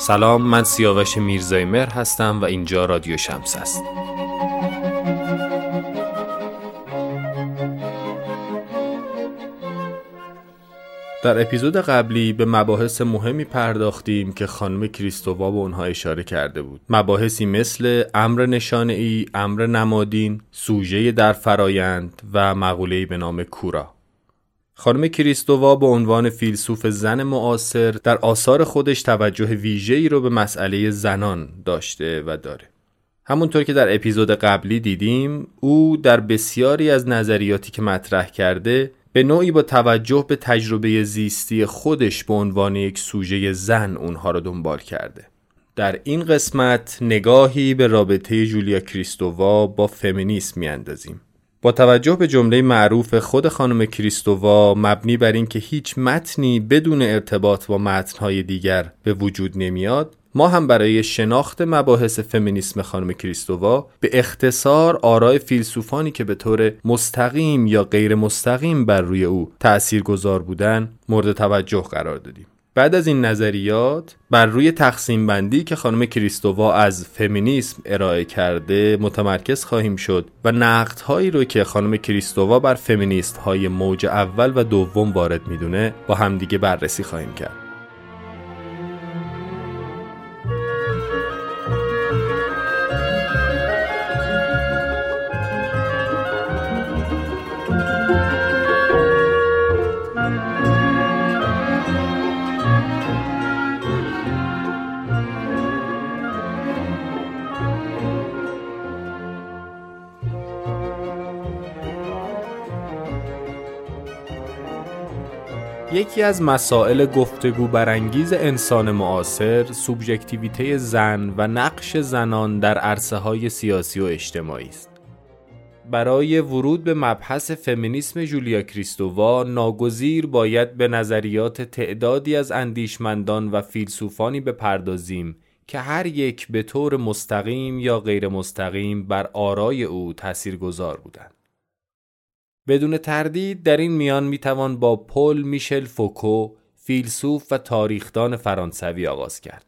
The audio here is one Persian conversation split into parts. سلام، من سیاوش میرزایی مهر هستم و اینجا رادیو شمس است. در اپیزود قبلی به مباحث مهمی پرداختیم که خانم کریستوا به اونها اشاره کرده بود. مباحثی مثل امر نشانه‌ای، امر نمادین، سوژه در فرایند و مقوله‌ای به نام کورا. خانم کریستوا به عنوان فیلسوف زن معاصر در آثار خودش توجه ویژه‌ای رو به مسئله زنان داشته و داره. همونطور که در اپیزود قبلی دیدیم، او در بسیاری از نظریاتی که مطرح کرده به نوعی با توجه به تجربه زیستی خودش به عنوان یک سوژه زن اونها رو دنبال کرده. در این قسمت نگاهی به رابطه ژولیا کریستوا با فمینیسم می‌اندازیم. با توجه به جمله معروف خود خانم کریستوا مبنی بر این که هیچ متنی بدون ارتباط با متن‌های دیگر به وجود نمیاد، ما هم برای شناخت مباحث فمینیسم خانم کریستوا به اختصار آراء فیلسوفانی که به طور مستقیم یا غیر مستقیم بر روی او تأثیرگذار بودن مورد توجه قرار دادیم. بعد از این نظریات بر روی تقسیم بندی که خانم کریستوا از فمینیسم ارائه کرده متمرکز خواهیم شد و نقدهایی رو که خانم کریستوا بر فمینیست های موج اول و دوم وارد میدونه با همدیگه بررسی خواهیم کرد. یکی از مسائل گفتگو برانگیز انسان معاصر، سوبژکتیویته زن و نقش زنان در عرصه‌های سیاسی و اجتماعی است. برای ورود به مبحث فمینیسم ژولیا کریستوا، ناگزیر باید به نظریات تعدادی از اندیشمندان و فیلسوفانی بپردازیم که هر یک به طور مستقیم یا غیر مستقیم بر آرای او تأثیرگذار بودند. بدون تردید در این میان میتوان با پل میشل فوکو، فیلسوف و تاریخدان فرانسوی آغاز کرد.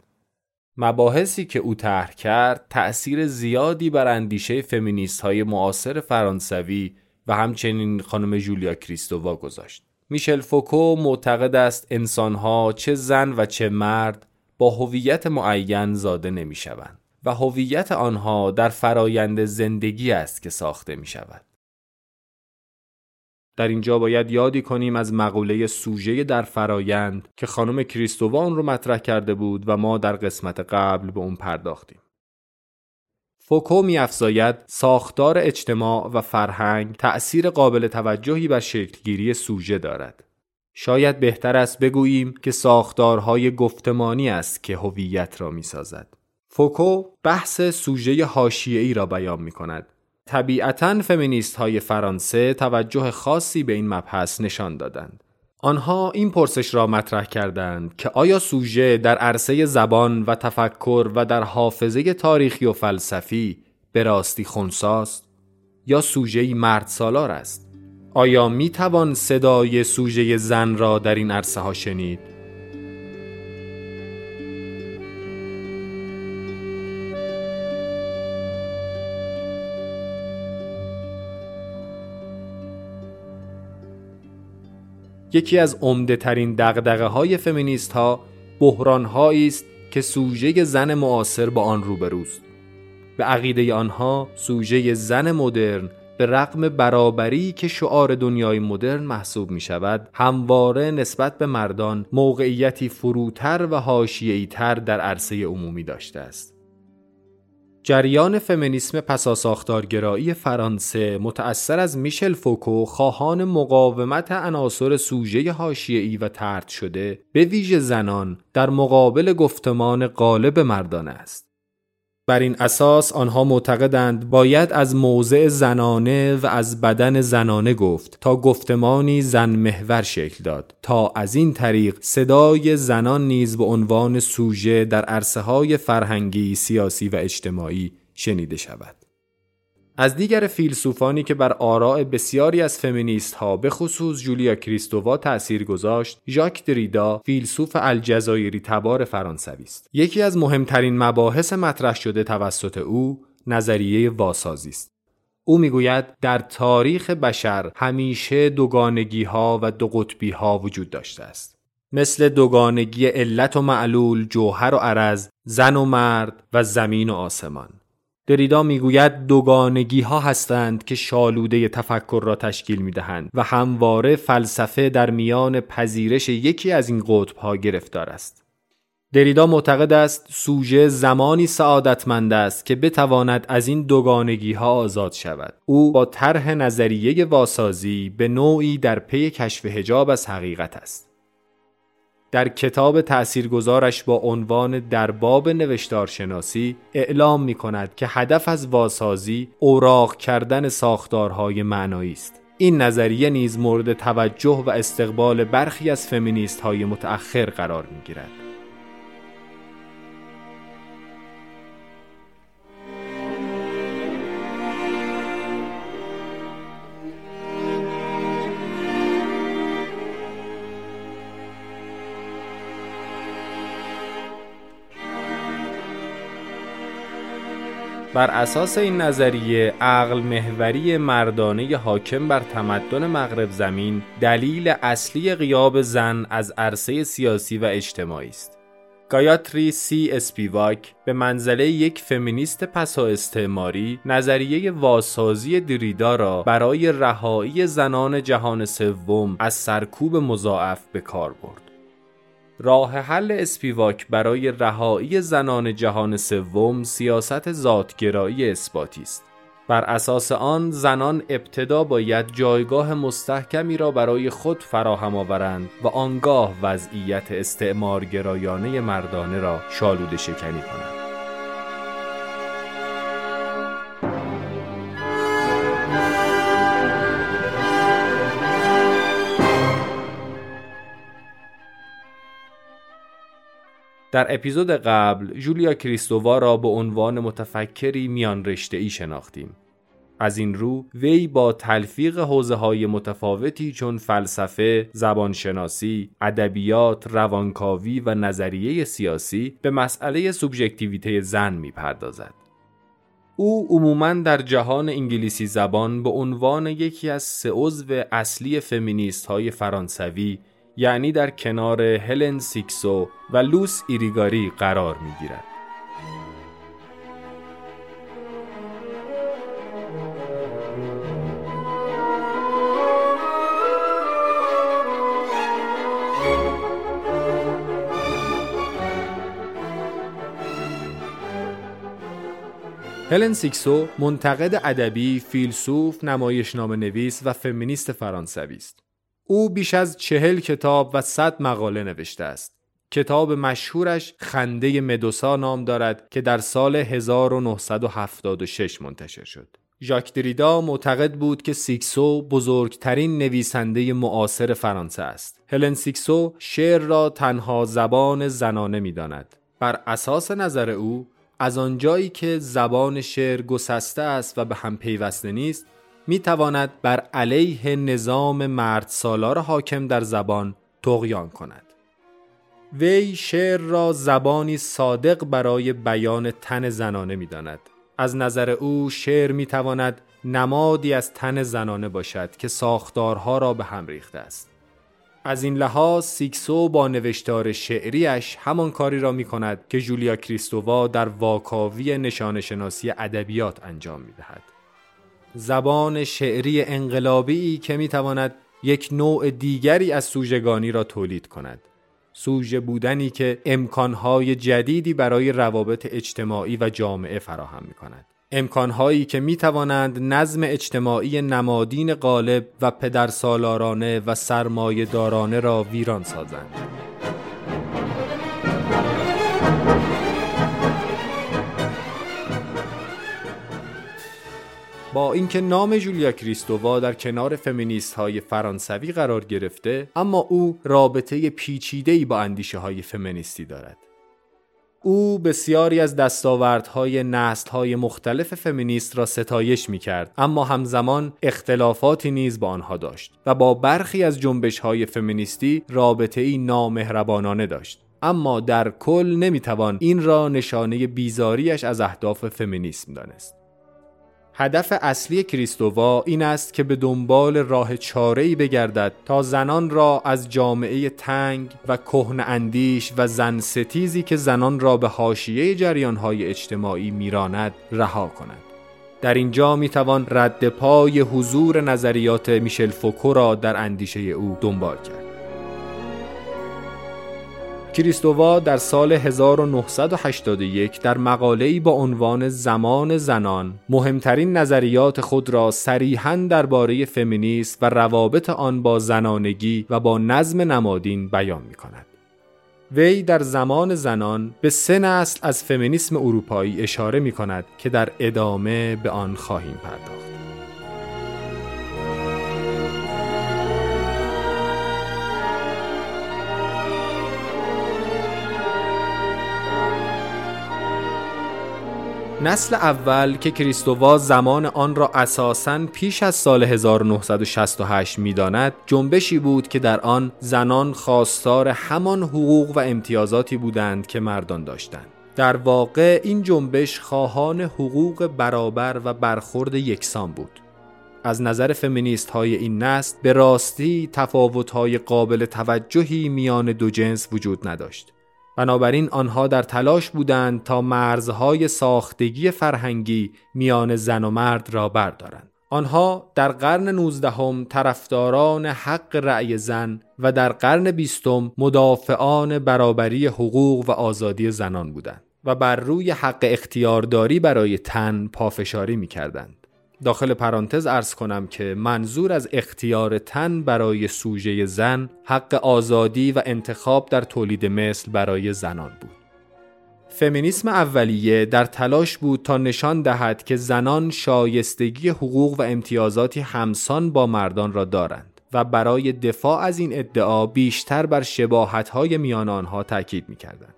مباحثی که او طرح کرد تأثیر زیادی بر اندیشه فمینیست‌های معاصر فرانسوی و همچنین خانم ژولیا کریستوا گذاشت. میشل فوکو معتقد است انسان‌ها چه زن و چه مرد با هویت معین زاده نمی‌شوند و هویت آنها در فرایند زندگی است که ساخته می‌شود. در اینجا باید یادی کنیم از مقوله سوژه در فرایند که خانم کریستوا اون رو مطرح کرده بود و ما در قسمت قبل به اون پرداختیم. فوکو می‌افزاید ساختار اجتماع و فرهنگ تأثیر قابل توجهی بر شکلگیری سوژه دارد. شاید بهتر است بگوییم که ساختارهای گفتمانی است که هویت را می‌سازد. فوکو بحث سوژه حاشیه‌ای را بیان می‌کند. طبیعتاً فمینیست‌های فرانسه توجه خاصی به این مبحث نشان دادند. آنها این پرسش را مطرح کردند که آیا سوژه در عرصه زبان و تفکر و در حافظه تاریخی و فلسفی به راستی خنثی‌ست یا سوژه‌ای مردسالار است؟ آیا می‌توان صدای سوژه زن را در این عرصه‌ها شنید؟ یکی از عمده ترین دغدغه‌های فمینیست‌ها بحران‌هایی است که سوژه زن معاصر با آن روبروست. به عقیده آنها سوژه زن مدرن به رغم برابری که شعار دنیای مدرن محسوب می‌شود، همواره نسبت به مردان موقعیتی فروتر و حاشیه‌ای‌تر در عرصه عمومی داشته است. جریان فمینیسم پساساختارگرایی فرانسه متأثر از میشل فوکو، خواهان مقاومت عناصر سوژه حاشیه‌ای و طرد شده به ویژه زنان در مقابل گفتمان غالب مردانه است. بر این اساس آنها معتقدند باید از موضع زنانه و از بدن زنانه گفت تا گفتمانی زن محور شکل داد، تا از این طریق صدای زنان نیز به عنوان سوژه در عرصه‌های فرهنگی، سیاسی و اجتماعی شنیده شود. از دیگر فیلسوفانی که بر آراء بسیاری از فمینیست ها به خصوص ژولیا کریستوا تأثیر گذاشت، ژاک دریدا، فیلسوف الجزایری تبار فرانسوی است. یکی از مهمترین مباحث مطرح شده توسط او نظریه واسازی است. او میگوید در تاریخ بشر همیشه دوگانگی ها و دو قطبی ها وجود داشته است. مثل دوگانگی علت و معلول، جوهر و عرض، زن و مرد و زمین و آسمان. دریدا میگوید دوگانگی ها هستند که شالوده تفکر را تشکیل میدهند و همواره فلسفه در میان پذیرش یکی از این قطب ها گرفتار است. دریدا معتقد است سوژه زمانی سعادتمند است که بتواند از این دوگانگی ها آزاد شود. او با طرح نظریه واسازی به نوعی در پی کشف حجاب از حقیقت است. در کتاب تأثیرگذارش با عنوان در باب نوشتارشناسی اعلام می کند که هدف از واسازی اوراق کردن ساختارهای معنایی است. این نظریه نیز مورد توجه و استقبال برخی از فمینیست های متأخر قرار می گیرد. بر اساس این نظریه، عقل محوری مردانه حاکم بر تمدن مغرب زمین دلیل اصلی غیاب زن از عرصه سیاسی و اجتماعی است. گایاتری سی اسپیواک به منزله یک فمینیست پسا استعماری نظریه واسازی دریدا را برای رهایی زنان جهان سوم از سرکوب مضاعف به کار برد. راه حل اسپیواک برای رهایی زنان جهان سوم سیاست ذاتگرایی اثباتی است. بر اساس آن زنان ابتدا باید جایگاه مستحکمی را برای خود فراهم آورند و آنگاه وضعیت استعمارگرایانه مردانه را شالوده شکنی کنند. در اپیزود قبل ژولیا کریستوا را به عنوان متفکری میان رشته‌ای شناختیم. از این رو وی با تلفیق حوزه‌های متفاوتی چون فلسفه، زبانشناسی، ادبیات، روانکاوی و نظریه سیاسی به مسئله سوبژکتیویته زن می‌پردازد. او عموماً در جهان انگلیسی زبان به عنوان یکی از سه عضو اصلی فمینیست‌های فرانسوی، یعنی در کنار هلن سیکسو و لوس ایریگاری قرار می‌گیرد. هلن سیکسو منتقد ادبی، فیلسوف، نمایشنامه‌نویس و فمینیست فرانسوی است. او بیش از 40 کتاب و 100 مقاله نوشته است. کتاب مشهورش خنده مدوسا نام دارد که در سال 1976 منتشر شد. ژاک دریدا معتقد بود که سیکسو بزرگترین نویسنده معاصر فرانسه است. هلن سیکسو شعر را تنها زبان زنانه می داند. بر اساس نظر او، از آنجایی که زبان شعر گسسته است و به هم پیوسته نیست، می تواند بر علیه نظام مردسالار حاکم در زبان طغیان کند. وی شعر را زبانی صادق برای بیان تن زنانه می داند. از نظر او شعر می تواند نمادی از تن زنانه باشد که ساختارها را به هم ریخته است. از این لحاظ سیکسو با نوشتار شعریش همان کاری را می کند که ژولیا کریستوا در واکاوی نشانه‌شناسی ادبیات انجام می دهد. زبان شعری انقلابی که میتواند یک نوع دیگری از سوژگانی را تولید کند. سوژه بودنی که امکانهای جدیدی برای روابط اجتماعی و جامعه فراهم میکند. امکانهایی که میتوانند نظم اجتماعی نمادین غالب و پدرسالارانه و سرمایه دارانه را ویران سازند. با اینکه نام ژولیا کریستوا در کنار فمینیست‌های فرانسوی قرار گرفته، اما او رابطه پیچیده‌ای با اندیشه‌های فمینیستی دارد. او بسیاری از دستاوردهای نسل‌های مختلف فمینیست را ستایش می‌کرد، اما همزمان اختلافاتی نیز با آنها داشت و با برخی از جنبش‌های فمینیستی رابطه‌ای نامهربانانه داشت. اما در کل نمی‌توان این را نشانه بیزاریش از اهداف فمینیسم دانست. هدف اصلی کریستوا این است که به دنبال راه چاره‌ای بگردد تا زنان را از جامعه تنگ و کهنه‌اندیش و زنستیزی که زنان را به حاشیه جریان‌های اجتماعی میراند رها کند. در اینجا میتوان رد پای حضور نظریات میشل فوکو را در اندیشه او دنبال کرد. کریستوا در سال 1981 در مقاله‌ای با عنوان زمان زنان مهمترین نظریات خود را صریحاً درباره فمینیسم و روابط آن با زنانگی و با نظم نمادین بیان می‌کند. وی در زمان زنان به سه نسل از فمینیسم اروپایی اشاره می‌کند که در ادامه به آن خواهیم پرداخت. نسل اول که کریستوا زمان آن را اساساً پیش از سال 1968 می‌داند، جنبشی بود که در آن زنان خواستار همان حقوق و امتیازاتی بودند که مردان داشتند. در واقع این جنبش خواهان حقوق برابر و برخورد یکسان بود. از نظر فمینیست‌های این نسل به راستی تفاوت‌های قابل توجهی میان دو جنس وجود نداشت. بنابراین آنها در تلاش بودند تا مرزهای ساختگی فرهنگی میان زن و مرد را بردارند. آنها در قرن 19 طرفداران حق رأی زن و در قرن 20 مدافعان برابری حقوق و آزادی زنان بودند و بر روی حق اختیارداری برای تن پافشاری می‌کردند. داخل پرانتز عرض کنم که منظور از اختیار تن برای سوژه زن، حق آزادی و انتخاب در تولید مثل برای زنان بود. فمینیسم اولیه در تلاش بود تا نشان دهد که زنان شایستگی حقوق و امتیازاتی همسان با مردان را دارند و برای دفاع از این ادعا بیشتر بر شباهت‌های میان آنها تأکید می‌کردند.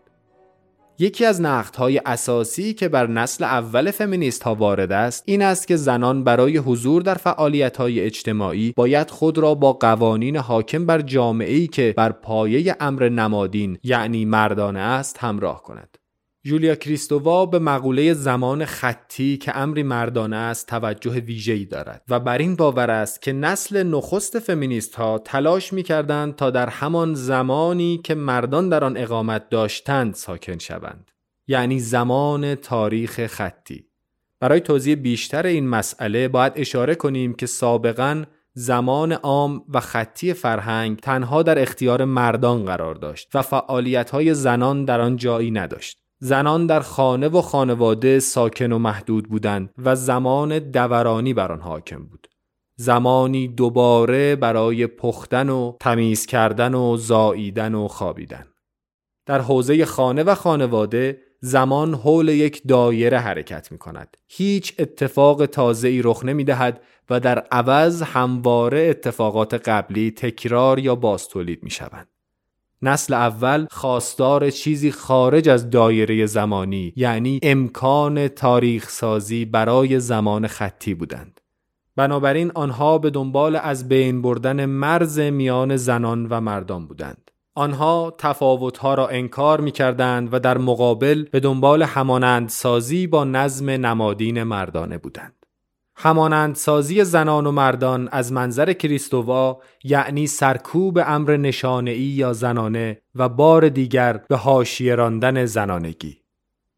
یکی از نقدهای اساسی که بر نسل اول فمینیست‌ها وارد است این است که زنان برای حضور در فعالیت‌های اجتماعی باید خود را با قوانین حاکم بر جامعه‌ای که بر پایه امر نمادین یعنی مردانه است همراه کند. ژولیا کریستوا به مقوله زمان خطی که امری مردانه است توجه ویژه‌ای دارد و بر این باور است که نسل نخست فمینیست‌ها تلاش می‌کردند تا در همان زمانی که مردان در آن اقامت داشتند ساکن شوند، یعنی زمان تاریخ خطی. برای توضیح بیشتر این مسئله باید اشاره کنیم که سابقاً زمان عام و خطی فرهنگ تنها در اختیار مردان قرار داشت و فعالیت‌های زنان در آن جایی نداشت. زنان در خانه و خانواده ساکن و محدود بودند و زمان دورانی بر آنها حاکم بود. زمانی دوباره برای پختن و تمیز کردن و زاییدن و خوابیدن. در حوزه خانه و خانواده زمان حول یک دایره حرکت می کند. هیچ اتفاق تازه‌ای رخ نمی دهد و در عوض همواره اتفاقات قبلی تکرار یا بازتولید می شوند. نسل اول خواستار چیزی خارج از دایره زمانی یعنی امکان تاریخ سازی برای زمان خطی بودند. بنابراین آنها به دنبال از بین بردن مرز میان زنان و مردان بودند. آنها تفاوت‌ها را انکار می‌کردند و در مقابل به دنبال همانندسازی با نظم نمادین مردانه بودند. همانندسازی زنان و مردان از منظر کریستوا یعنی سرکوب امر نشانه‌ای یا زنانه و بار دیگر به حاشیه راندن زنانگی.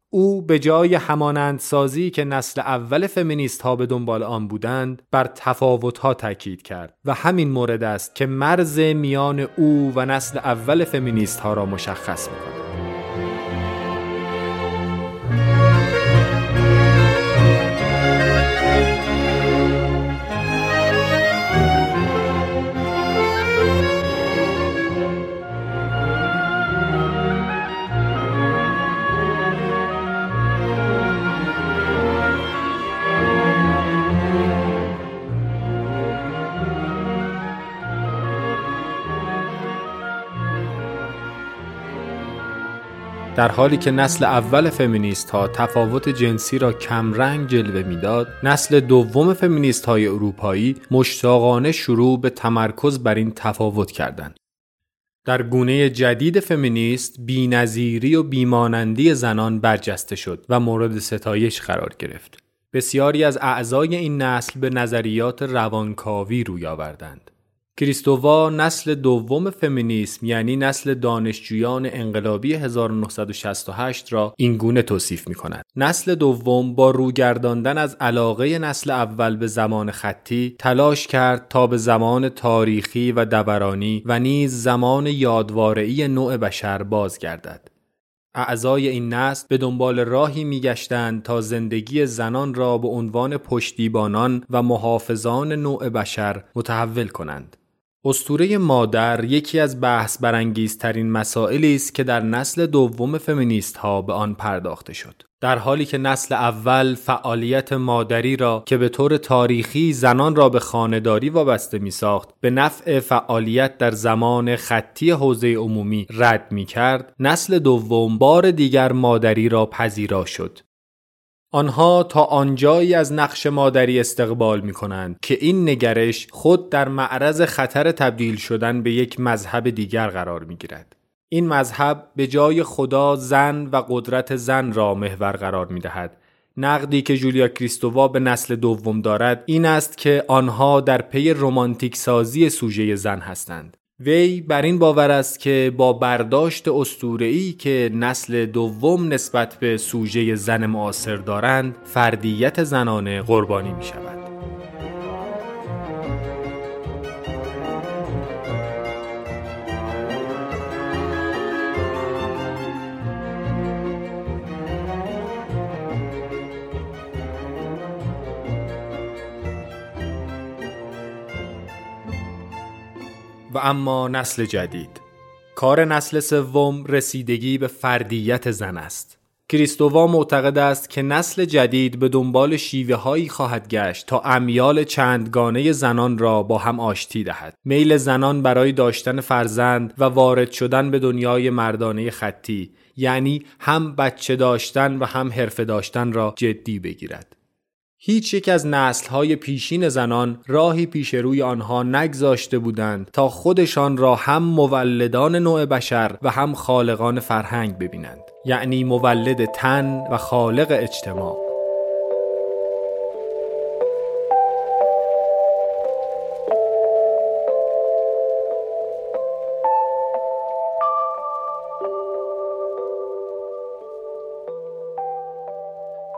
او به جای همانندسازی که نسل اول فمینیست‌ها به دنبال آن بودند بر تفاوت‌ها تأکید کرد و همین مورد است که مرز میان او و نسل اول فمینیست‌ها را مشخص می‌کند. در حالی که نسل اول فمینیست ها تفاوت جنسی را کمرنگ جلوه میداد، نسل دوم فمینیست های اروپایی مشتاقانه شروع به تمرکز بر این تفاوت کردند. در گونه جدید فمینیست بی‌نظیری و بیمانندی زنان برجسته شد و مورد ستایش قرار گرفت. بسیاری از اعضای این نسل به نظریات روانکاوی روی آوردند. کریستوا نسل دوم فمینیسم، یعنی نسل دانشجویان انقلابی 1968 را این گونه توصیف می کند. نسل دوم با روگرداندن از علاقه نسل اول به زمان خطی تلاش کرد تا به زمان تاریخی و دورانی و نیز زمان یادواره‌ای نوع بشر بازگردد. اعضای این نسل به دنبال راهی می‌گشتند تا زندگی زنان را به عنوان پشتیبانان و محافظان نوع بشر متحول کنند. اسطوره مادر یکی از بحث برانگیزترین مسائلی است که در نسل دوم فمینیست ها به آن پرداخته شد. در حالی که نسل اول فعالیت مادری را که به طور تاریخی زنان را به خانه‌داری وابسته می ساخت به نفع فعالیت در زمان خطی حوزه عمومی رد می کرد، نسل دوم بار دیگر مادری را پذیرا شد. آنها تا آنجایی از نقش مادری استقبال می کنند که این نگرش خود در معرض خطر تبدیل شدن به یک مذهب دیگر قرار می گیرد. این مذهب به جای خدا زن و قدرت زن را محور قرار می دهد. نقدی که ژولیا کریستوا به نسل دوم دارد این است که آنها در پی رمانتیک سازی سوژه زن هستند. وی بر این باور است که با برداشت اسطوره‌ای که نسل دوم نسبت به سوژه زن معاصر دارند، فردیت زنانه قربانی می شود. و اما نسل جدید. کار نسل سوم رسیدگی به فردیت زن است. کریستوا معتقد است که نسل جدید به دنبال شیوه‌هایی خواهد گشت تا امیال چندگانه زنان را با هم آشتی دهد. میل زنان برای داشتن فرزند و وارد شدن به دنیای مردانه خطی، یعنی هم بچه داشتن و هم حرفه داشتن را جدی بگیرد. هیچ یک از نسل‌های پیشین زنان راهی پیش روی آنها نگذاشته بودند تا خودشان را هم مولدان نوع بشر و هم خالقان فرهنگ ببینند، یعنی مولد تن و خالق اجتماع.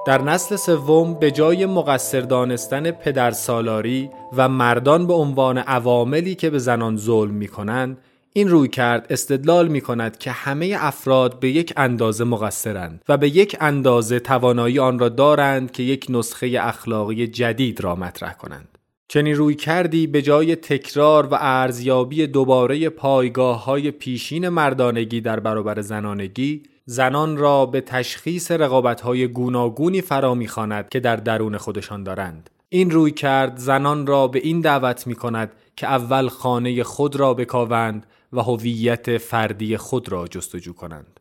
در نسل سوم به جای مقصر دانستن پدرسالاری و مردان به عنوان عواملی که به زنان ظلم می‌کنند، این رویکرد استدلال می‌کند که همه افراد به یک اندازه مقصرند و به یک اندازه توانایی آن را دارند که یک نسخه اخلاقی جدید را مطرح کنند. چنین رویکردی به جای تکرار و ارزیابی دوباره پایگاه‌های پیشین مردانگی در برابر زنانگی، زنان را به تشخیص رقابت‌های گوناگونی فرا می‌خواند که در درون خودشان دارند. این رویکرد زنان را به این دعوت می‌کند که اول خانه خود را بکاوند و هویت فردی خود را جستجو کنند.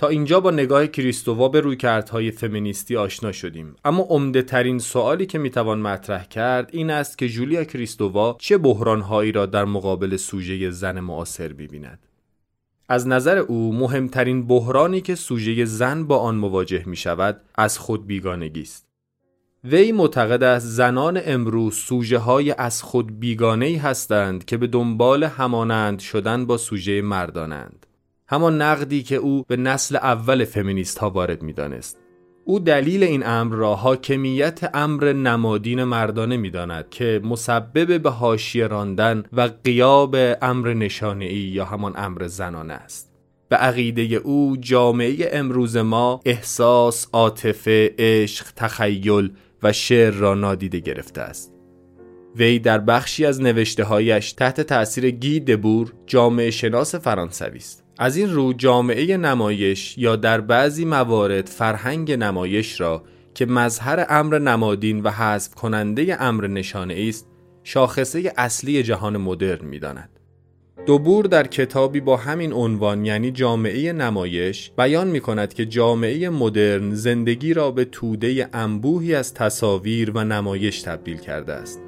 تا اینجا با نگاه کریستوا به رویکردهای فمینیستی آشنا شدیم، اما عمده ترین سوالی که میتوان مطرح کرد این است که ژولیا کریستوا چه بحرانهایی را در مقابل سوژه زن معاصر می‌بیند. از نظر او مهمترین بحرانی که سوژه زن با آن مواجه می‌شود از خود بیگانگی است. وی معتقد است زنان امروز سوژه‌های از خود بیگانه‌ای هستند که به دنبال همانند شدن با سوژه مردانند. همان نقدی که او به نسل اول فمینیست ها وارد می دانست. او دلیل این امر را حاکمیت امر نمادین مردانه می داند که مسبب به حاشیه راندن و غیاب امر نشانه‌ای یا همان امر زنانه است. به عقیده او جامعه امروز ما احساس، عاطفه، عشق، تخیل و شعر را نادیده گرفته است. وی در بخشی از نوشته‌هایش تحت تأثیر گی دوبور، جامعه شناس فرانسوی است. از این رو جامعه نمایش یا در بعضی موارد فرهنگ نمایش را که مظهر امر نمادین و حذف کننده امر نشانه‌ای است، شاخصه اصلی جهان مدرن می‌داند. دوبور در کتابی با همین عنوان، یعنی جامعه نمایش، بیان می‌کند که جامعه مدرن زندگی را به توده انبوهی از تصاویر و نمایش تبدیل کرده است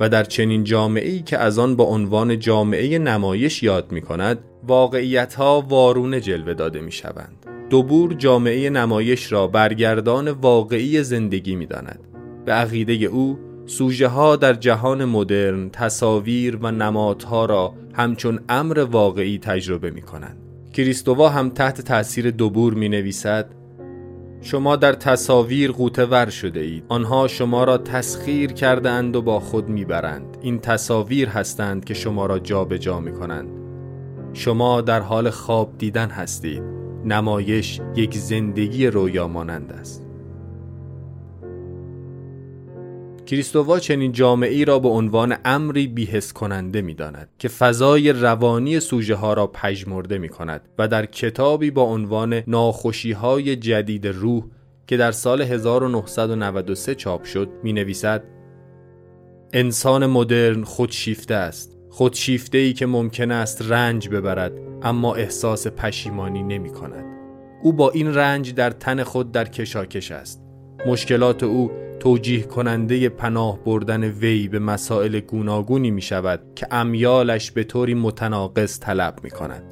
و در چنین جامعه‌ای که از آن با عنوان جامعه نمایش یاد می‌کند، واقعیت‌ها وارونه جلوه داده می‌شوند. دوبور جامعه نمایش را برگردان واقعی زندگی می‌داند. به عقیده او، سوژه‌ها در جهان مدرن تصاویر و نمادها را همچون امر واقعی تجربه می‌کنند. کریستوا هم تحت تأثیر دوبور می‌نویسد: شما در تصاویر غوطه‌ور شده اید. آنها شما را تسخیر کرده اند و با خود می‌برند. این تصاویر هستند که شما را جابجا می‌کنند. شما در حال خواب دیدن هستید. نمایش یک زندگی رویا مانند است. کریستوا چنین جامعه‌ای را به عنوان امری بی‌حس کننده می‌داند که فضای روانی سوژه‌ها را پژمرده می‌کند و در کتابی با عنوان ناخوشی‌های جدید روح که در سال 1993 چاپ شد می‌نویسد: انسان مدرن خودشیفته است، خودشیفته‌ای که ممکن است رنج ببرد اما احساس پشیمانی نمی‌کند. او با این رنج در تن خود در کشاکش است. مشکلات او توجیه کننده پناه بردن وی به مسائل گوناگونی می شود که امیالش به طوری متناقض طلب می کند.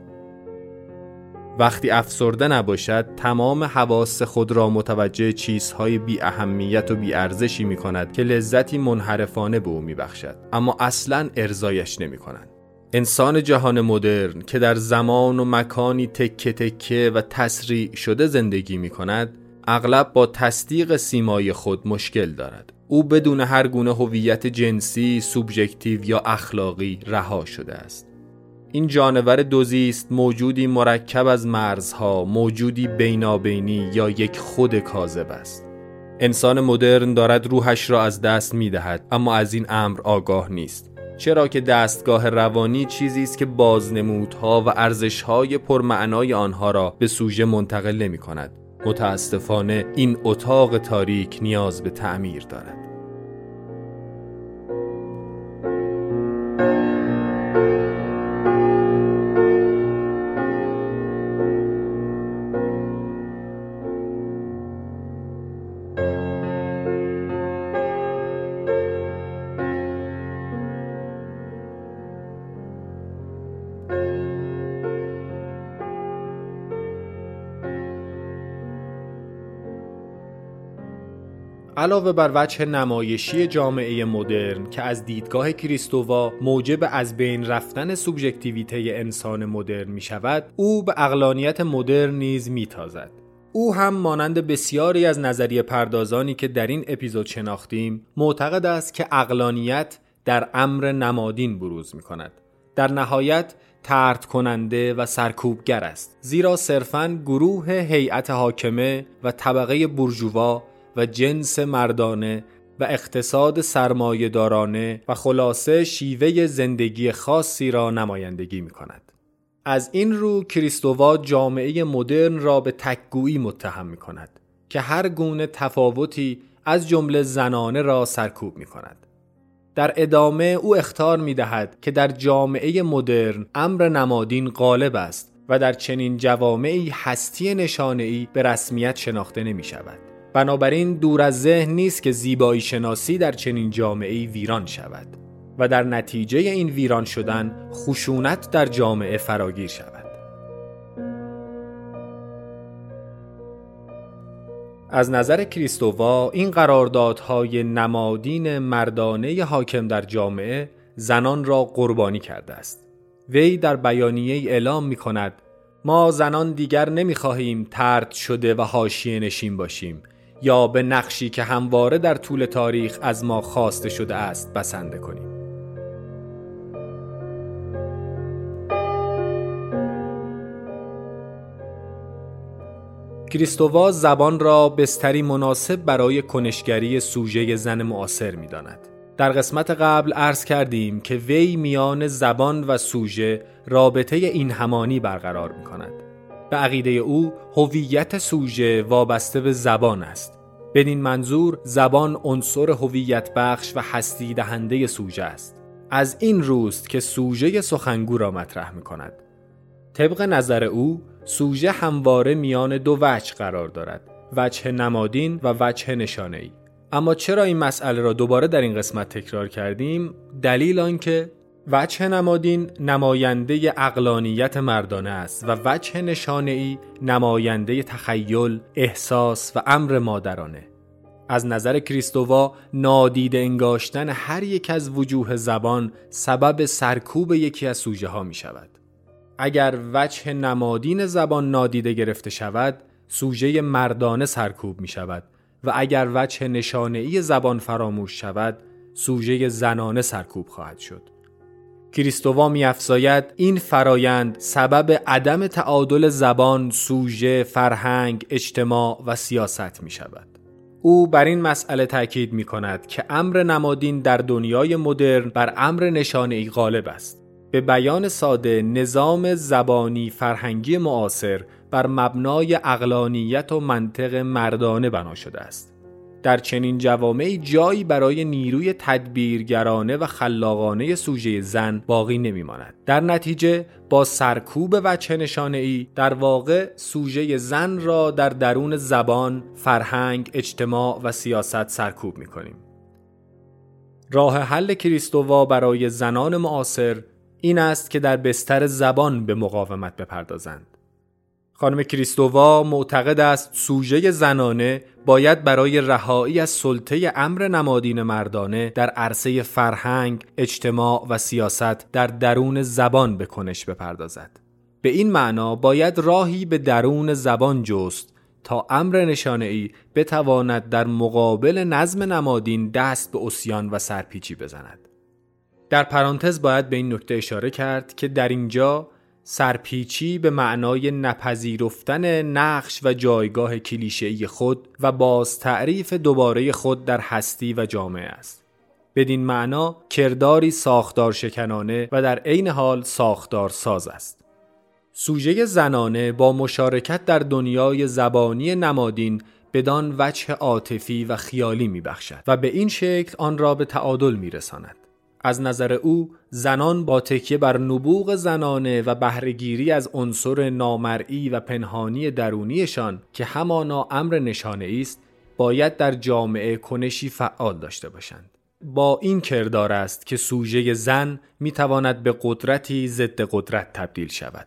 وقتی افسرده نباشد، تمام حواس خود را متوجه چیزهای بی اهمیت و بی ارزشی می کند که لذتی منحرفانه به او می بخشد، اما اصلاً ارضایش نمی کند. انسان جهان مدرن که در زمان و مکانی تکه تکه و تسریع شده زندگی می کند، اغلب با تصدیق سیمای خود مشکل دارد. او بدون هر گونه هویت جنسی، سوبژکتیو یا اخلاقی رها شده است. این جانور دوزی است، موجودی مرکب از مرزها، موجودی بینابینی یا یک خود کاذب است. انسان مدرن دارد روحش را از دست می‌دهد، اما از این امر آگاه نیست، چرا که دستگاه روانی چیزی است که بازنمودها و ارزش‌های پرمعنای آنها را به سوژه منتقل نمی‌کند. متاسفانه این اتاق تاریک نیاز به تعمیر دارد. علاوه بر وجه نمایشی جامعه مدرن که از دیدگاه کریستوا موجب از بین رفتن سوبژکتیویته انسان مدرن می شود، او به عقلانیت مدرن نیز می تازد. او هم مانند بسیاری از نظریه پردازانی که در این اپیزود شناختیم، معتقد است که عقلانیت در امر نمادین بروز می کند. در نهایت، طرد کننده و سرکوبگر است، زیرا صرفاً گروه هیئت حاکمه و طبقه بورژوا و جنس مردانه و اقتصاد سرمایه‌دارانه و خلاصه شیوه زندگی خاصی را نمایندگی می‌کند. از این رو کریستوا جامعه مدرن را به تک‌گویی متهم می‌کند که هر گونه تفاوتی از جمله زنانه را سرکوب می‌کند. در ادامه او اخطار می‌دهد که در جامعه مدرن امر نمادین غالب است و در چنین جوامعی هستی نشانه‌ای به رسمیت شناخته نمی‌شود. بنابراین دور از ذهن نیست که زیبایی شناسی در چنین جامعه‌ای ویران شود و در نتیجه این ویران شدن خشونت در جامعه فراگیر شود. از نظر کریستوا، این قراردادهای نمادین مردانه حاکم در جامعه زنان را قربانی کرده است. وی در بیانیه‌ای اعلام می‌کند: ما زنان دیگر نمی‌خواهیم طرد شده و حاشیه نشین باشیم یا به نقشی که همواره در طول تاریخ از ما خواسته شده است بسنده کنیم. کریستوا زبان را بستری مناسب برای کنشگری سوژه زن معاصر می‌داند. در قسمت قبل عرض کردیم که وی میان زبان و سوژه رابطه این همانی برقرار می‌کند. به عقیده او هویت سوژه وابسته به زبان است. بدین منظور زبان عنصر هویت بخش و هستی دهنده سوژه است. از این روست که سوژه سخنگو را مطرح می‌کند. طبق نظر او سوژه همواره میان دو وجه قرار دارد، وجه نمادین و وجه نشانه‌ای. اما چرا این مسئله را دوباره در این قسمت تکرار کردیم؟ دلیل آن که وجه نمادین نماینده عقلانیت مردانه است و وجه نشانه‌ای نماینده تخیل، احساس و امر مادرانه. از نظر کریستوا نادیده انگاشتن هر یک از وجوه زبان سبب سرکوب یکی از سوژه ها می شود. اگر وجه نمادین زبان نادیده گرفته شود، سوژه مردانه سرکوب می شود و اگر وجه نشانه‌ای زبان فراموش شود، سوژه زنانه سرکوب خواهد شد. کریستوا می‌افزاید این فرایند سبب عدم تعادل زبان، سوژه، فرهنگ، اجتماع و سیاست می شود. او بر این مسئله تأکید می کند که امر نمادین در دنیای مدرن بر امر نشانه‌ای غالب است. به بیان ساده نظام زبانی فرهنگی معاصر بر مبنای عقلانیت و منطق مردانه بنا شده است. در چنین جوامعی جایی برای نیروی تدبیرگرانه و خلاقانه سوژه زن باقی نمی‌ماند. در نتیجه با سرکوب وجه نشانه‌ای در واقع سوژه زن را در درون زبان، فرهنگ، اجتماع و سیاست سرکوب می‌کنیم. راه حل کریستوا برای زنان معاصر این است که در بستر زبان به مقاومت بپردازند. خانم کریستوا معتقد است سوژه زنانه باید برای رهایی از سلطه امر نمادین مردانه در عرصه فرهنگ، اجتماع و سیاست در درون زبان به کنش بپردازد. به این معنا باید راهی به درون زبان جست تا امر نشانه‌ای بتواند در مقابل نظم نمادین دست به عصیان و سرپیچی بزند. در پرانتز باید به این نکته اشاره کرد که در اینجا سرپیچی به معنای نپذیرفتن نقش و جایگاه کلیشه‌ای خود و باز تعریف دوباره خود در هستی و جامعه است. بدین معنا کرداری ساختار شکنانه و در عین حال ساختار ساز است. سوژه زنانه با مشارکت در دنیای زبانی نمادین بدان وجه عاطفی و خیالی می‌بخشد و به این شکل آن را به تعادل می‌رساند. از نظر او زنان با تکیه بر نبوغ زنانه و بهره‌گیری از عنصر نامرئی و پنهانی درونیشان که همانا امر نشانه‌ای است، باید در جامعه کنشی فعال داشته باشند. با این کردار است که سوژه زن می‌تواند به قدرتی ضد قدرت تبدیل شود.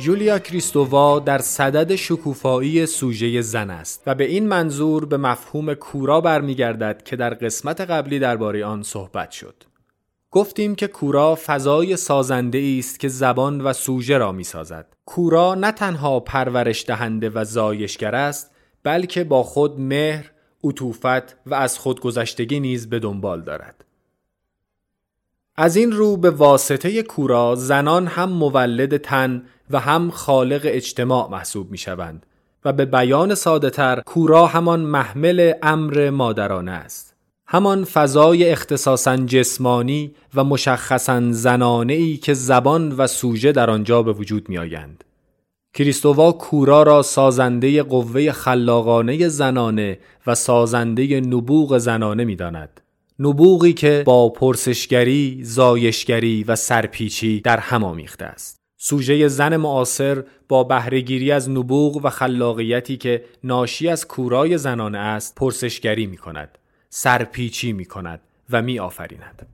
ژولیا کریستوا در صدد شکوفایی سوژه زن است و به این منظور به مفهوم کورا برمیگردد که در قسمت قبلی درباره آن صحبت شد. گفتیم که کورا فضای سازنده است که زبان و سوژه را میسازد. کورا نه تنها پرورش دهنده و زایشگر است، بلکه با خود مهر، عطوفت و از خودگذشتگی نیز به دنبال دارد. از این رو به واسطه کورا زنان هم مولد تن و هم خالق اجتماع محسوب می شوند و به بیان ساده تر کورا همان محمل امر مادرانه است. همان فضای اختصاصاً جسمانی و مشخصاً زنانه‌ای که زبان و سوژه در آنجا به وجود می آیند. کریستوا کورا را سازنده قوه خلاقانه زنانه و سازنده نبوغ زنانه می داند. نبوغی که با پرسشگری، زایشگری و سرپیچی در هم آمیخته است. سوژه زن معاصر با بهره‌گیری از نبوغ و خلاقیتی که ناشی از کورای زنانه است، پرسشگری می کند، سرپیچی می کند و می آفریند.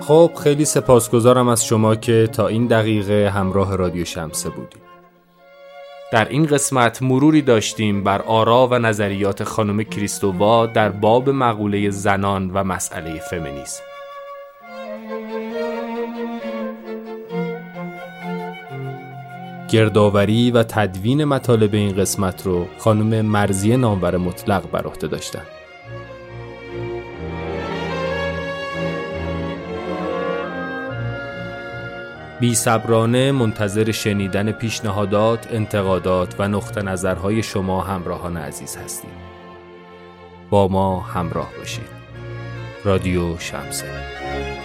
خب، خیلی سپاسگزارم از شما که تا این دقیقه همراه رادیو شمسه بودید. در این قسمت مروری داشتیم بر آرا و نظریات خانم کریستوا در باب مقوله زنان و مسئله فمینیسم. گردآوری و تدوین مطالب این قسمت رو خانم مرضیه نامور مطلق بر عهده داشتن. بی‌صبرانه منتظر شنیدن پیشنهادات، انتقادات و نقطه نظرهای شما همراهان عزیز هستیم. با ما همراه باشید. رادیو شمسه.